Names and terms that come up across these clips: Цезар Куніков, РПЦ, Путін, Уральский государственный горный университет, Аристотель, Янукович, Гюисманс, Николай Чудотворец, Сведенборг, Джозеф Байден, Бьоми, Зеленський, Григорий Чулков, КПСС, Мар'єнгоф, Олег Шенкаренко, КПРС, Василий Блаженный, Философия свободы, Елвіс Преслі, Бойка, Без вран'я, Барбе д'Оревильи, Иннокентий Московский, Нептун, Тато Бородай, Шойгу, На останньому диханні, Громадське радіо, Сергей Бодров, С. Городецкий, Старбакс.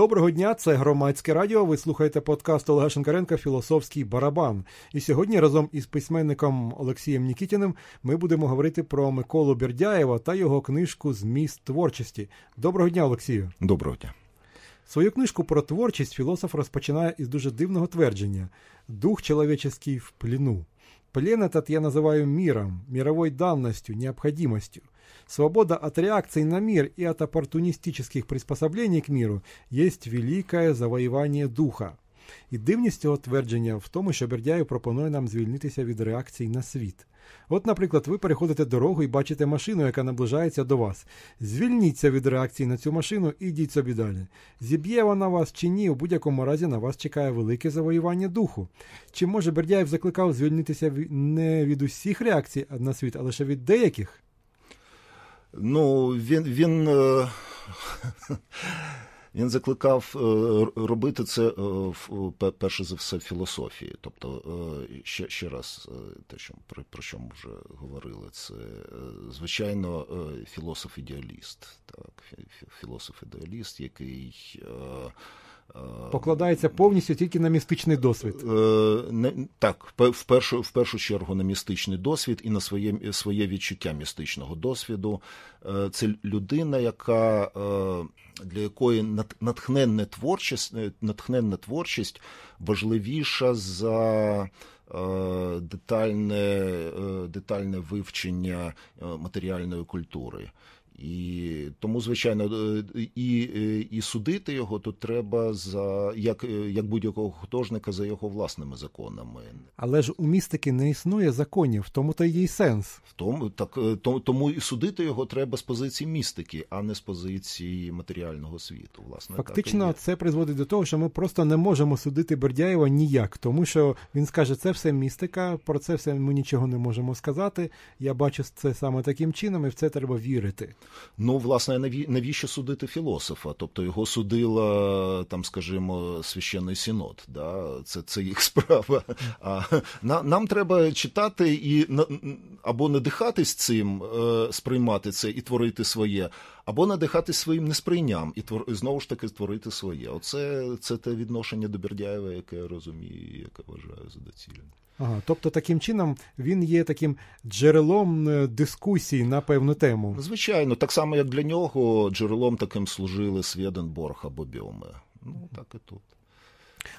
Доброго дня, це Громадське радіо, ви слухаєте подкаст Олега Шенкаренка «Філософський барабан». І сьогодні разом із письменником Олексієм Нікітіним ми будемо говорити про Миколу Бердяєва та його книжку «Зміст творчості». Доброго дня, Олексію. Доброго дня. Свою книжку про творчість філософ розпочинає із дуже дивного твердження «Дух человеческий в плену». Плен этот я называю миром, мировой данностью, необходимостью. Свобода от реакций на мир и от оппортунистических приспособлений к миру есть великое завоевание духа. І дивність цього твердження в тому, що Бердяєв пропонує нам звільнитися від реакцій на світ. От, наприклад, ви переходите дорогу і бачите машину, яка наближається до вас. Звільніться від реакцій на цю машину і йдіть собі далі. Зіб'є вона вас чи ні, у будь-якому разі на вас чекає велике завоювання духу. Чи, може, Бердяєв закликав звільнитися не від усіх реакцій на світ, а лише від деяких? Ну, Він закликав робити це, перше за все, в філософії. Тобто, ще раз, те, про що ми вже говорили, це, звичайно, філософ-ідеаліст. Так? Філософ-ідеаліст, який... покладається повністю тільки на містичний досвід. Так, в першу чергу на містичний досвід і на своє відчуття містичного досвіду. Це людина, яка... для якої натхненна творчість важливіша за детальне вивчення матеріальної культури. І тому, звичайно, і судити його тут треба, за як будь-якого художника, за його власними законами. Але ж у містики не існує законів, тому-то й є сенс. Тому і судити його треба з позиції містики, а не з позиції матеріального світу. Власне, фактично, це призводить до того, що ми просто не можемо судити Бердяєва ніяк, тому що він скаже, це все містика, про це все ми нічого не можемо сказати, я бачу це саме таким чином, і в це треба вірити. Ну, власне, навіщо судити філософа? Тобто його судила, там, скажімо, священний синод, да? Це їх справа. А нам треба читати і або надихатись цим, сприймати це і творити своє, або надихатись своїм несприйням і знову ж таки творити своє. Оце те відношення до Бердяєва, яке я розумію, яке вважаю за доцільне. Ага, тобто таким чином він є таким джерелом дискусій на певну тему. Звичайно, так само, як для нього джерелом таким служили Сведенборг або Бьоми. Ну, так і тут.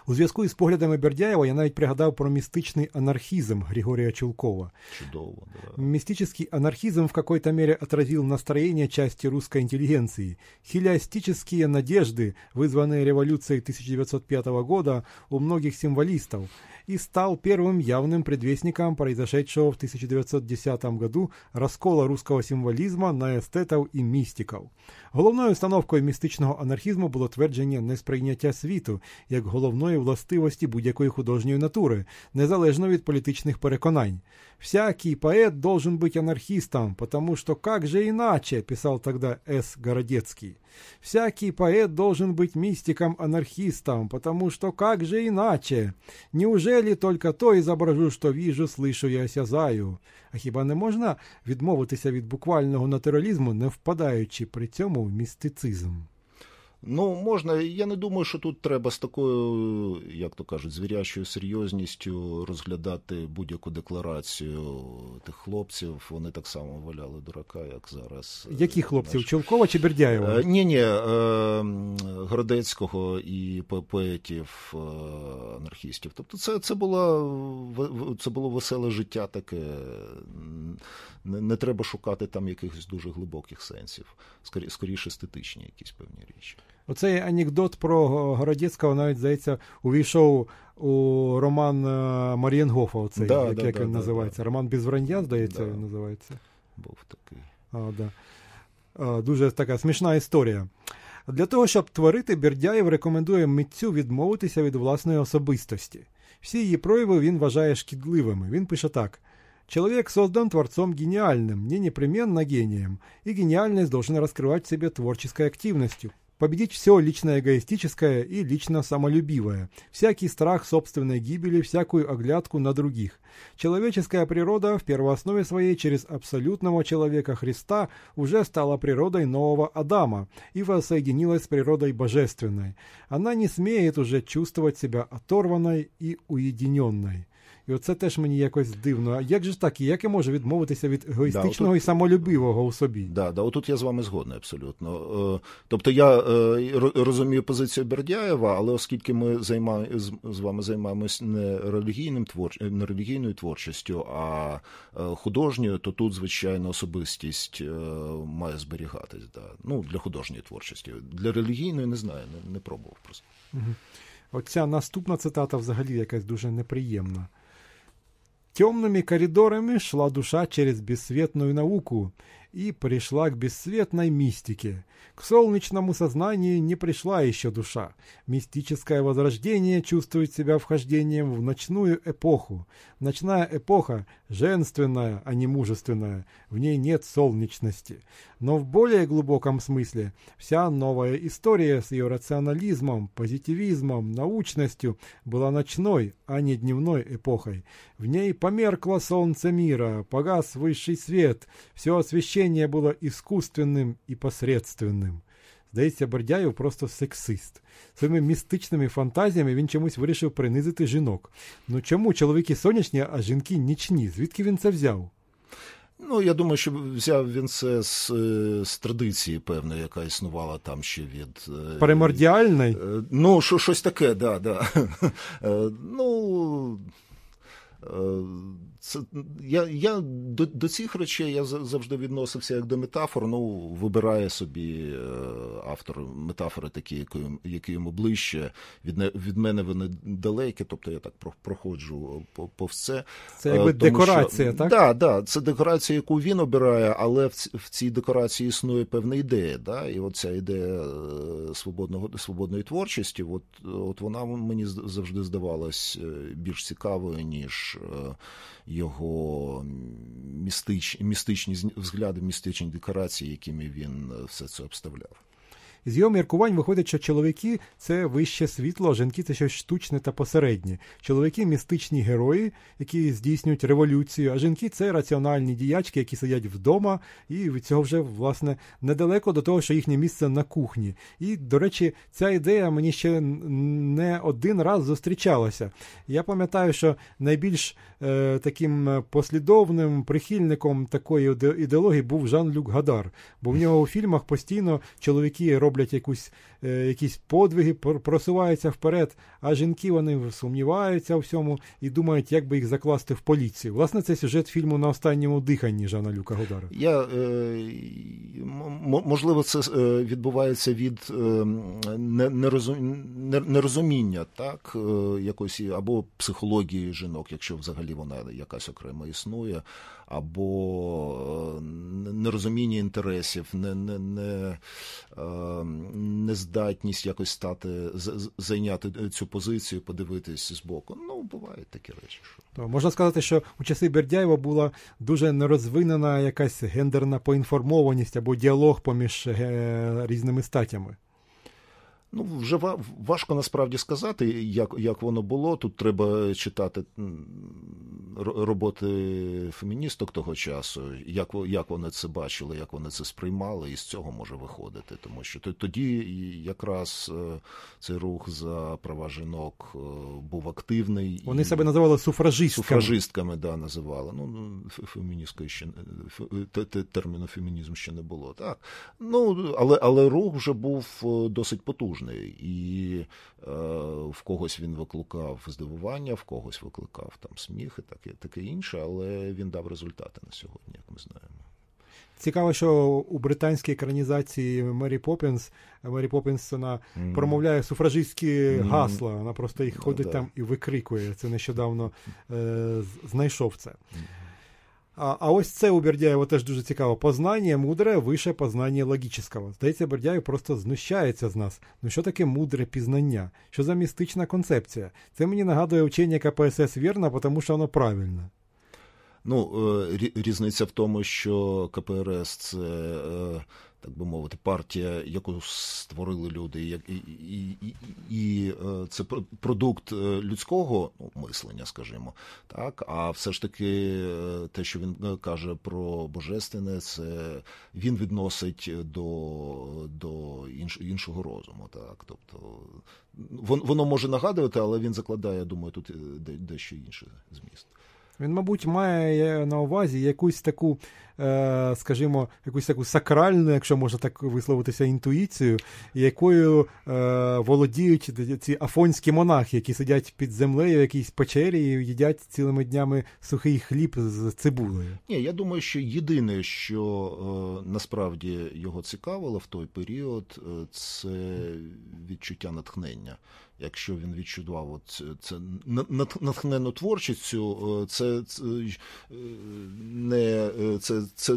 У зв'язку із поглядами Бердяєва я навіть пригадав про містичний анархизм Григория Чулкова. Чудово, да. Мистический анархизм в какой-то мере отразил настроение части русской интеллигенции. Хелиастические надежды, вызванные революцией 1905 года, у многих символистов, и стал первым явным предвестником произошедшего в 1910 году раскола русского символизма на эстетов и мистиков. Головною установкою містичного анархізму було твердження несприйняття світу як головної властивості будь-якої художньої натури, незалежно від політичних переконань. «Всякий поэт должен быть анархистом, потому что как же иначе», – писал тогда С. Городецкий. «Всякий поэт должен быть мистиком-анархистом, потому что как же иначе? Неужели только то изображу, что вижу, слышу и осязаю?» А хіба не можна відмовитися від буквального натуралізму, не впадаючи при цьому в містицизм? Ну, можна. Я не думаю, що тут треба з такою, як то кажуть, звірячою серйозністю розглядати будь-яку декларацію тих хлопців. Вони так само валяли дурака, як зараз. Які хлопців? Чулкова чи Бердяєва? Ні-ні. Городецького і поетів, анархістів. Тобто це було веселе життя таке. Не треба шукати там якихось дуже глибоких сенсів. Скоріше естетичні якісь певні речі. Оцей анекдот про Городецького навіть, здається, увійшов у роман Мар'єнгофа, оцей, як він називається. Да. Роман «Без вран'я», здається, він називається. Був такий. Дуже така смішна історія. Для того, щоб творити, Бердяєв рекомендує митцю відмовитися від власної особистості. Всі її прояви він вважає шкідливими. Він пише так. Человек создан творцом гениальным, не непременно гением, и гениальность должна раскрывать в себе творческой активностью. победить все лично эгоистическое и лично самолюбивое, всякий страх собственной гибели, всякую оглядку на других. Человеческая природа в первооснове своей через абсолютного человека Христа уже стала природой нового Адама и воссоединилась с природой божественной. Она не смеет уже чувствовать себя оторванной и уединенной. І оце теж мені якось дивно. А як же так? І як я можу відмовитися від егоїстичного і самолюбивого у собі? Да, отут я з вами згодний абсолютно. Тобто я розумію позицію Бердяєва, але оскільки ми з вами займаємось не релігійною творчістю, а художньою, то тут, звичайно, особистість має зберігатись. Да. Ну, для художньої творчості. Для релігійної не знаю, не пробував просто. Угу. Оця наступна цитата взагалі якась дуже неприємна. «Темными коридорами шла душа через бессветную науку и пришла к бессветной мистике. К солнечному сознанию не пришла еще душа. Мистическое возрождение чувствует себя вхождением в ночную эпоху. Ночная эпоха женственная, а не мужественная. В ней нет солнечности. Но в более глубоком смысле вся новая история с ее рационализмом, позитивизмом, научностью была ночной, а не дневной эпохой. В ней померкло солнце мира, погас высший свет, все освещение было искусственным и посредственным». Здається, Бердяєв просто сексист. Своїми містичними фантазіями він чомусь вирішив принизити жінок. Ну чому чоловіки сонячні, а жінки нічні? Звідки він це взяв? Ну, я думаю, що взяв він це з традиції певної, яка існувала там ще від... Примордіальної? Ну, щось таке, да. Ну... Це, я до цих речей я завжди відносився як до метафор, ну, вибирає собі автор метафори такі, які йому ближче, від мене вони далекі, тобто я так проходжу повз це. Це якби декорація, так? Так, це декорація, яку він обирає, але в цій декорації існує певна ідея, да? І от ця ідея свободної творчості, от вона мені завжди здавалась більш цікавою, ніж його містичні взгляди, містичні декорації, якими він все це обставляв. З його міркувань виходить, що чоловіки – це вище світло, а жінки – це щось штучне та посереднє. Чоловіки – містичні герої, які здійснюють революцію, а жінки – це раціональні діячки, які сидять вдома, і від цього вже, власне, недалеко до того, що їхнє місце на кухні. І, до речі, ця ідея мені ще не один раз зустрічалася. Я пам'ятаю, що найбільш таким послідовним прихильником такої ідеології був Жан-Люк Годар, бо в нього у фільмах постійно чоловіки роблять якісь подвиги, просуваються вперед, а жінки, вони сумніваються у всьому і думають, як би їх закласти в поліцію. Власне, це сюжет фільму «На останньому диханні» Жана-Люка Годара. Можливо, це відбувається від нерозуміння, так, якось, або психології жінок, якщо взагалі вона якась окремо існує, або нерозуміння інтересів, нездатність якось зайняти цю позицію, подивитись збоку. Ну, бувають такі речі. Що... Можна сказати, що у часи Бердяєва була дуже нерозвинена якась гендерна поінформованість або діалог поміж різними статтями. Ну, вже важко насправді сказати, як воно було. Тут треба читати роботи феміністок того часу, як вони це бачили, як вони це сприймали, і з цього може виходити. Тому що тоді якраз цей рух за права жінок був активний. Вони себе називали суфражистками. Суфражистками, да, називали. Ну, феміністка ще терміну фемінізм ще не було. Так. Ну, але рух вже був досить потужний. І в когось він викликав здивування, в когось викликав там сміх і таке інше, але він дав результати на сьогодні, як ми знаємо. Цікаво, що у британській екранізації Мері Поппінс вона промовляє суфражистські гасла, вона просто їх ходить там і викрикує. Це нещодавно знайшов це. А ось це у Бердяєва теж дуже цікаво. Познання мудре вище познання логічного. Здається, Бердяєв просто знущається з нас. Ну що таке мудре пізнання? Що за містична концепція? Це мені нагадує вчення КПСС вірно, тому що воно правильне. Ну, різниця в тому, що КПРС – це так би мовити, партія, яку створили люди, і це продукт людського мислення, скажімо, так, а все ж таки те, що він каже про божественне, це він відносить до іншого розуму, так, тобто воно може нагадувати, але він закладає, я думаю, тут дещо інший зміст. Він, мабуть, має на увазі якусь таку, скажімо, якусь таку сакральну, якщо можна так висловитися, інтуїцію, якою володіють ці афонські монахи, які сидять під землею в якійсь печері і їдять цілими днями сухий хліб з цибулею. Ні, я думаю, що єдине, що насправді його цікавило в той період, це відчуття натхнення. Якщо він відчував от це натхнену творчістю,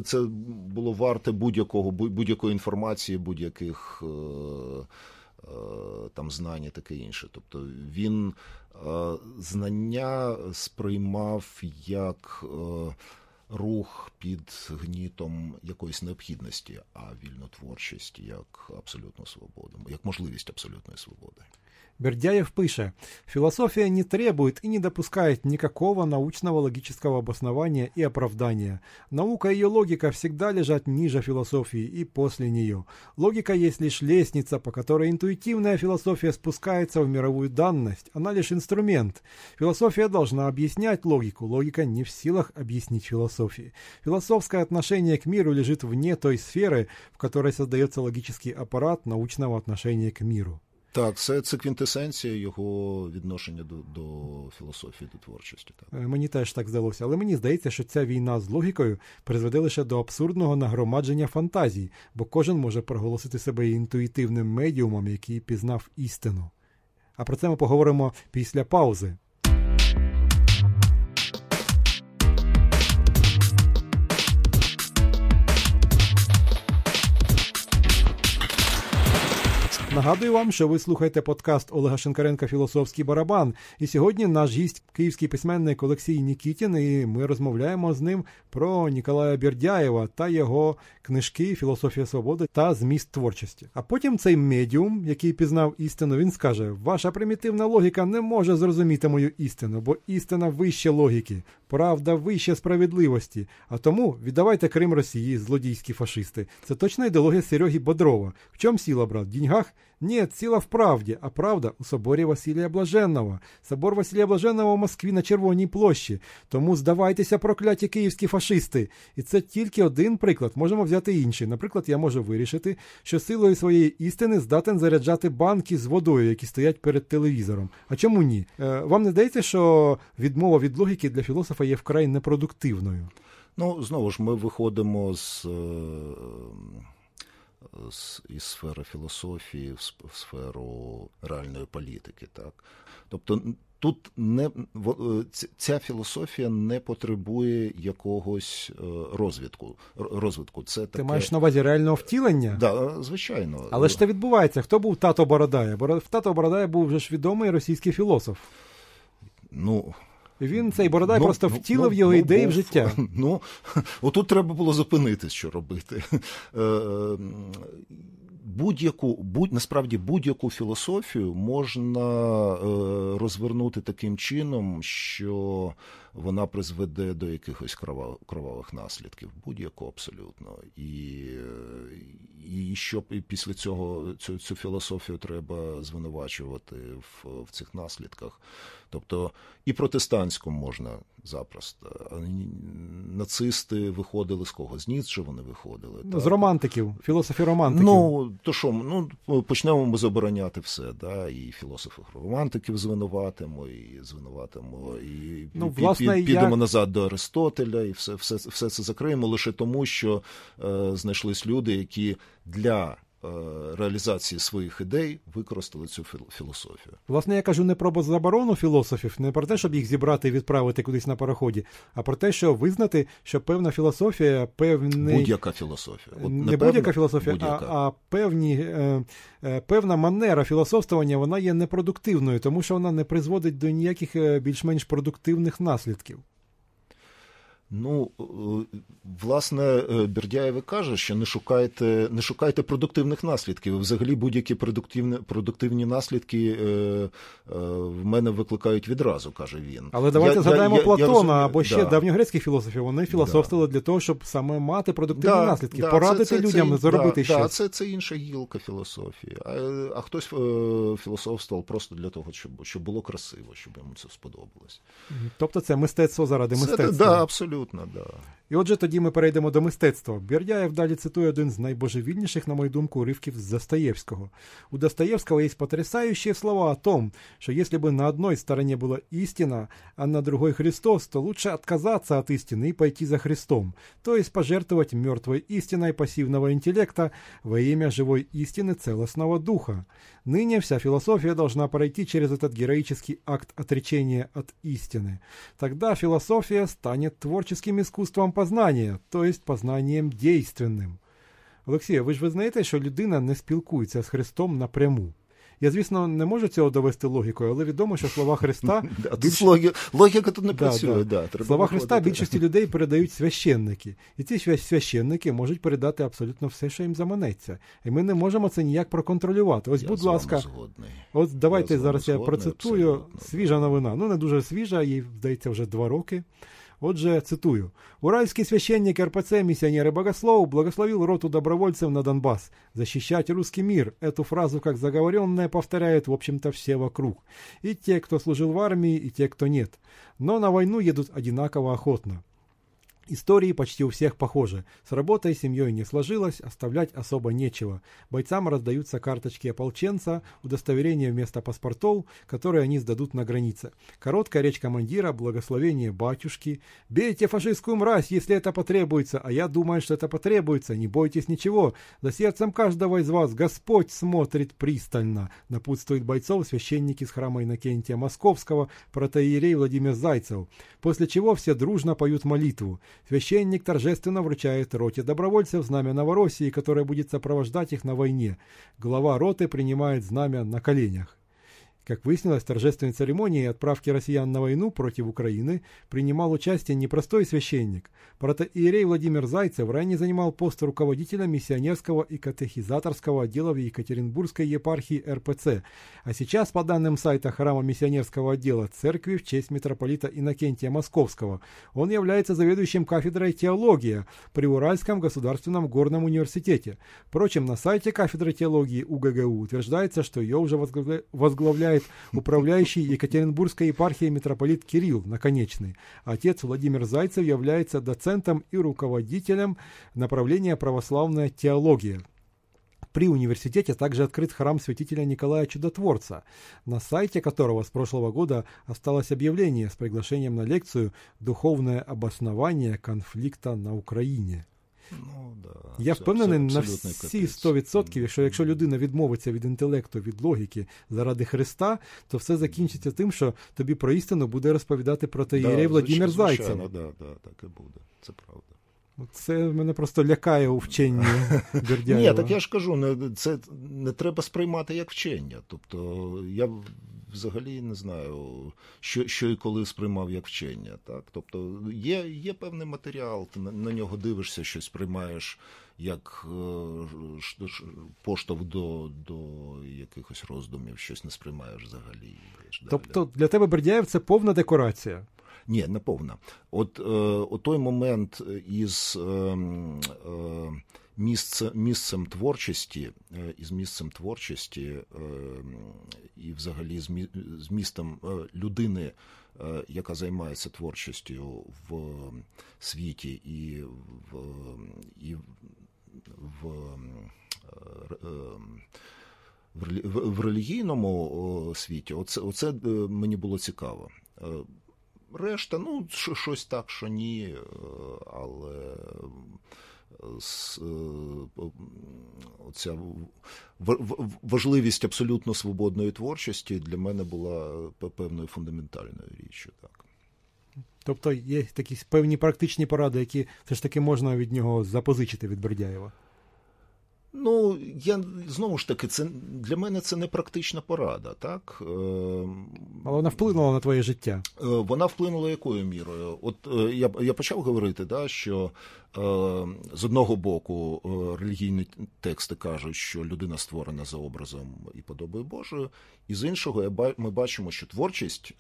це було варте будь-якої інформації, будь-яких там знань і таке інше. Тобто він знання сприймав як рух під гнітом якоїсь необхідності, а вільну творчість як абсолютну свободу, як можливість абсолютної свободи. Бердяев пишет: «Философия не требует и не допускает никакого научного логического обоснования и оправдания. Наука и ее логика всегда лежат ниже философии и после нее. Логика есть лишь лестница, по которой интуитивная философия спускается в мировую данность. Она лишь инструмент. Философия должна объяснять логику. Логика не в силах объяснить философии. Философское отношение к миру лежит вне той сферы, в которой создается логический аппарат научного отношения к миру». Так, це квінтесенція його відношення до філософії, до творчості. Так. Мені теж так здалося, але мені здається, що ця війна з логікою призведе лише до абсурдного нагромадження фантазій, бо кожен може проголосити себе інтуїтивним медіумом, який пізнав істину. А про це ми поговоримо після паузи. Нагадую вам, що ви слухаєте подкаст Олега Шенкаренка «Філософський барабан». І сьогодні наш гість – київський письменник Олексій Нікітін, і ми розмовляємо з ним про Миколая Бердяєва та його книжки «Філософія свободи» та «Зміст творчості». А потім цей медіум, який пізнав істину, він скаже: «Ваша примітивна логіка не може зрозуміти мою істину, бо істина вище логіки, правда вище справедливості. А тому віддавайте Крим Росії, злодійські фашисти». Це точна ідеологія Сереги Бодрова. В чому сила, брат, в деньгах? Нет, сила в правде, а правда у соборі Василія Блаженного. Собор Василія Блаженного в Москві на Червоній площі. Тому здавайтеся, прокляті київські фашисти. І це тільки один приклад, можемо взяти інший. Наприклад, я можу вирішити, що силою своєї істини здатен заряджати банки з водою, які стоять перед телевізором. А чому ні? Вам не здається, що відмова від логіки для філософа є вкрай непродуктивною? Ну, знову ж, ми виходимо із сфери філософії в сферу реальної політики, так? Тобто тут ця філософія не потребує якогось розвитку. Це таке... Ти маєш на увазі реального втілення? Да, звичайно. Але ж це відбувається. Хто був Тато Бородай? Тато Бородай був вже ж відомий російський філософ. Ну... Він, цей Бородай, просто втілив його ідеї в життя. Ну, отут треба було зупинитись, що робити. Насправді будь-яку філософію можна розвернути таким чином, що вона призведе до якихось кровавих наслідків. Будь-яку абсолютно. І що після цього цю філософію треба звинувачувати в цих наслідках. Тобто і протестантському можна запросто. Нацисти виходили з кого? З Ніцше вони виходили. Ну, з романтиків, філософів романтиків. Ну, то що, почнемо ми забороняти все, да? І філософів романтиків звинуватимо, і підемо назад до Аристотеля, і все це закриємо лише тому, що знайшлись люди, які для реалізації своїх ідей використали цю філософію. Власне, я кажу не про заборону філософів, не про те, щоб їх зібрати і відправити кудись на пароході, а про те, що визнати, що певна філософія, будь-яка філософія. Певна манера філософствування, вона є непродуктивною, тому що вона не призводить до ніяких більш-менш продуктивних наслідків. Ну, власне, Бердяєв каже, що не шукайте продуктивних наслідків. Взагалі будь-які продуктивні наслідки в мене викликають відразу, каже він. Але давайте згадаємо Платона або ще давньогрецьких філософів. Вони філософствували для того, щоб саме мати продуктивні наслідки, порадити людям заробити щось. Так, це інша гілка філософії. А хтось філософствував просто для того, щоб було красиво, щоб йому це сподобалось. Тобто це мистецтво заради мистецтва. Так, абсолютно. І отже, тоді ми перейдемо до мистецтва. Бердяєв далі цитує один з наибожевільніших, на мою думку, уривків з Достоевского. У Достоевского есть потрясающие слова о том, что если бы на одной стороне была истина, а на другой Христос, то лучше отказаться от истины и пойти за Христом, то есть пожертвовать мертвой истиной пассивного интеллекта во имя живой истины целостного духа. Ныне вся философия должна пройти через этот героический акт отречения от истины. Тогда философия станет творческим искусством познання, то есть познанием действенним. Олексій, ви ж визнаєте, що людина не спілкується з Христом напряму? Я, звісно, не можу цього довести логікою, але відомо, що слова Христа... Логіка тут не працює. Слова Христа більшості людей передають священники. І ці священники можуть передати абсолютно все, що їм заманеться. І ми не можемо це ніяк проконтролювати. Ось, будь ласка, от давайте зараз я процитую. Свіжа новина. Ну, не дуже свіжа, їй, здається, вже 2 роки. Отже, цитую. «Уральский священник РПЦ, миссионер и богослов, благословил роту добровольцев на Донбасс. Защищать русский мир. Эту фразу, как заговоренная, повторяют, в общем-то, все вокруг. И те, кто служил в армии, и те, кто нет. Но на войну едут одинаково охотно. Истории почти у всех похожи. С работой и семьей не сложилось, оставлять особо нечего. Бойцам раздаются карточки ополченца, удостоверения вместо паспортов, которые они сдадут на границе. Короткая речь командира, благословение батюшки. Бейте фашистскую мразь, если это потребуется, а я думаю, что это потребуется, не бойтесь ничего. За сердцем каждого из вас Господь смотрит пристально», напутствует бойцов священник из храма Иннокентия Московского, протоиерей Владимир Зайцев. После чего все дружно поют молитву. Священник торжественно вручает роте добровольцев знамя Новороссии, которое будет сопровождать их на войне. Глава роты принимает знамя на коленях. Как выяснилось, в торжественной церемонии отправки россиян на войну против Украины принимал участие не простой священник. Протоиерей Владимир Зайцев ранее занимал пост руководителя миссионерского и катехизаторского отдела в Екатеринбургской епархии РПЦ. А сейчас, по данным сайта храма миссионерского отдела церкви в честь митрополита Иннокентия Московского, он является заведующим кафедрой теологии при Уральском государственном горном университете. Впрочем, на сайте кафедры теологии УГГУ утверждается, что ее уже возглавляет управляющий Екатеринбургской епархией митрополит Кирилл Наконечный. Отец Владимир Зайцев является доцентом и руководителем направления православная теология. При университете также открыт храм святителя Николая Чудотворца, на сайте которого с прошлого года осталось объявление с приглашением на лекцию «Духовное обоснование конфликта на Украине». Ну, да. Я впевнений на всі 100%, що якщо людина відмовиться від інтелекту, від логіки заради Христа, то все закінчиться тим, що тобі про істину буде розповідати протоієрей Владимир Зайцев. Звичайно, да, так і буде, це правда. Це мене просто лякає у вченні Бердяєва. Ні, так я ж кажу, це не треба сприймати як вчення. Тобто я взагалі не знаю, що і коли сприймав як вчення. Так? Тобто є певний матеріал, ти на нього дивишся, щось сприймаєш як поштовх до якихось роздумів, щось не сприймаєш взагалі. Тобто для тебе Бердяєв це повна декорація? Ні, не повна. От той момент із місцем творчості і взагалі з містом людини, яка займається творчістю в світі і в релігійному світі, оце мені було цікаво. Решта, ну, щось так, що ні, але оця важливість абсолютно свободної творчості для мене була певною фундаментальною річчю, так. Тобто є такі певні практичні поради, які все ж таки можна від нього запозичити від Бердяєва? Ну, я знову ж таки, це для мене це не практична порада, так? Але вона вплинула на твоє життя. Вона вплинула якою мірою? От я почав говорити, да, що з одного боку релігійні тексти кажуть, що людина створена за образом і подобою Божою, і з іншого ми бачимо, що творчість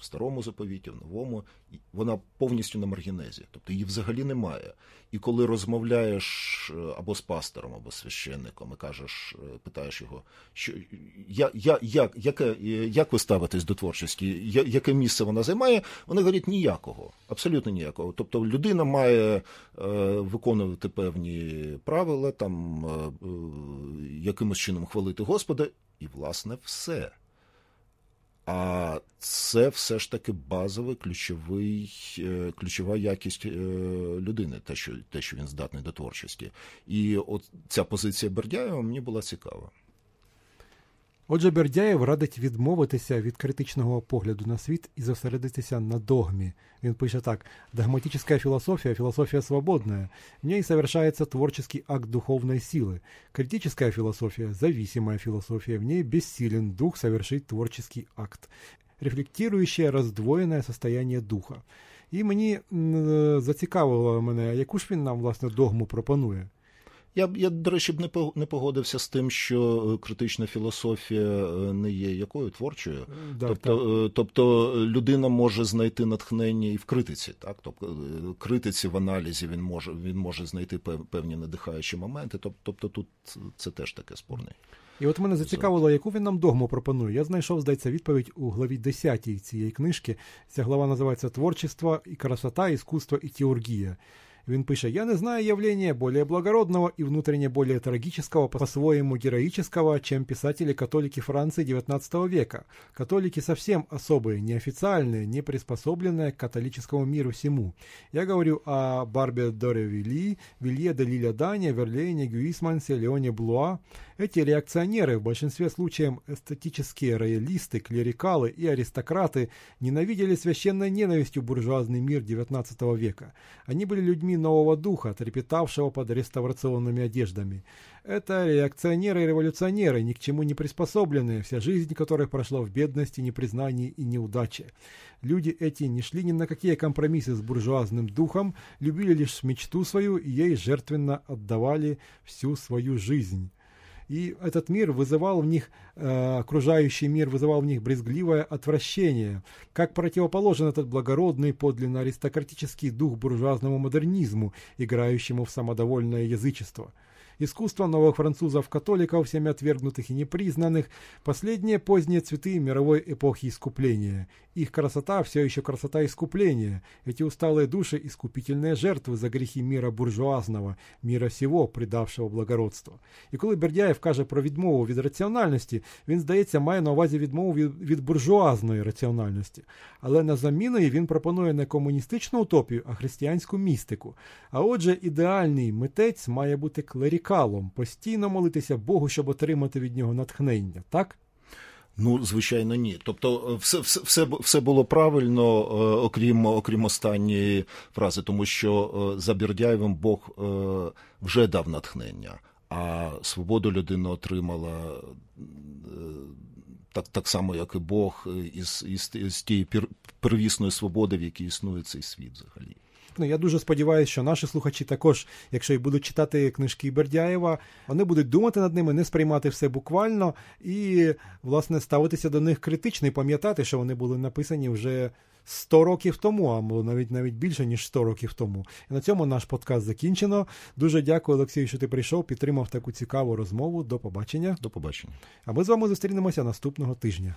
в старому заповіті, в новому, вона повністю на маргінезі, тобто її взагалі немає. І коли розмовляєш або з пастором, або з священником, і кажеш, питаєш його, що як ви ставитесь до творчості, яке місце вона займає, вони говорять ніякого, абсолютно ніякого. Тобто людина має виконувати певні правила, там якимось чином хвалити Господа, і власне все. А це все ж таки базова, ключова якість людини, те, що він здатний до творчості. І от ця позиція Бердяєва мені була цікава. Отже, Бердяєв радить відмовитися від критичного погляду на світ і зосередитися на догмі. Він пише так: «Догматическая философия, философия свободная. В ней совершается творческий акт духовной силы. Критическая философия, зависимая философия, в ней бессилен дух совершить творческий акт, рефлектирующее раздвоенное состояние духа». І мені зацікавило мене, яку ж він нам, власне, догму пропонує. Я, до речі, б не погодився з тим, що критична філософія не є якою творчою. Так, тобто людина може знайти натхнення і в критиці. Так? Тобто критиці в аналізі він може знайти певні надихаючі моменти. Тобто тут це теж таке спорне. І от мене зацікавило, яку він нам догму пропонує. Я знайшов, здається, відповідь у главі 10 цієї книжки. Ця глава називається «Творчество і красота, іскусство і теургія». Він пише: «Я не знаю явления более благородного и внутренне более трагического, по-своему героического, чем писатели-католики Франции XIX века. Католики совсем особые, неофициальные, не приспособленные к католическому миру всему. Я говорю о Барбе д'Оревильи, Вилье де Лиль-Адане, Верлейне, Гюисмансе, Леоне Блуа. Эти реакционеры, в большинстве случаев эстетические роялисты, клерикалы и аристократы, ненавидели священной ненавистью буржуазный мир XIX века. Они были людьми нового духа, трепетавшего под реставрационными одеждами. Это реакционеры и революционеры, ни к чему не приспособленные, вся жизнь которых прошла в бедности, непризнании и неудаче. Люди эти не шли ни на какие компромиссы с буржуазным духом, любили лишь мечту свою и ей жертвенно отдавали всю свою жизнь». И этот мир вызывал в них, окружающий мир вызывал в них брезгливое отвращение. Как противоположен этот благородный, подлинно аристократический дух буржуазному модернизму, играющему в самодовольное язычество. Искусство новых французов-католиков, всеми отвергнутых и непризнанных, последние поздние цветы мировой эпохи искупления. Их красота все еще красота искупления. Эти усталые души – искупительные жертвы за грехи мира буржуазного, мира всего, придавшего благородство». І коли Бердяєв каже про відмову від раціональності, він, здається, має на увазі відмову від буржуазної раціональності. Але на заміну її він пропонує не комуністичну утопію, а християнську містику. А отже, ідеальний митець має бути клерікалом, постійно молитися Богу, щоб отримати від нього натхнення, так? Ну, звичайно, ні. Тобто все було правильно, окрім останньої фрази, тому що за Бердяєвим Бог вже дав натхнення, а свободу людина отримала так само, як і Бог, із тієї первісної свободи, в якій існує цей світ взагалі. Ну, я дуже сподіваюся, що наші слухачі також, якщо й будуть читати книжки Бердяєва, вони будуть думати над ними, не сприймати все буквально і, власне, ставитися до них критично і пам'ятати, що вони були написані вже 100 років тому, а навіть більше, ніж 100 років тому. І на цьому наш подкаст закінчено. Дуже дякую, Олексію, що ти прийшов, підтримав таку цікаву розмову. До побачення. До побачення. А ми з вами зустрінемося наступного тижня.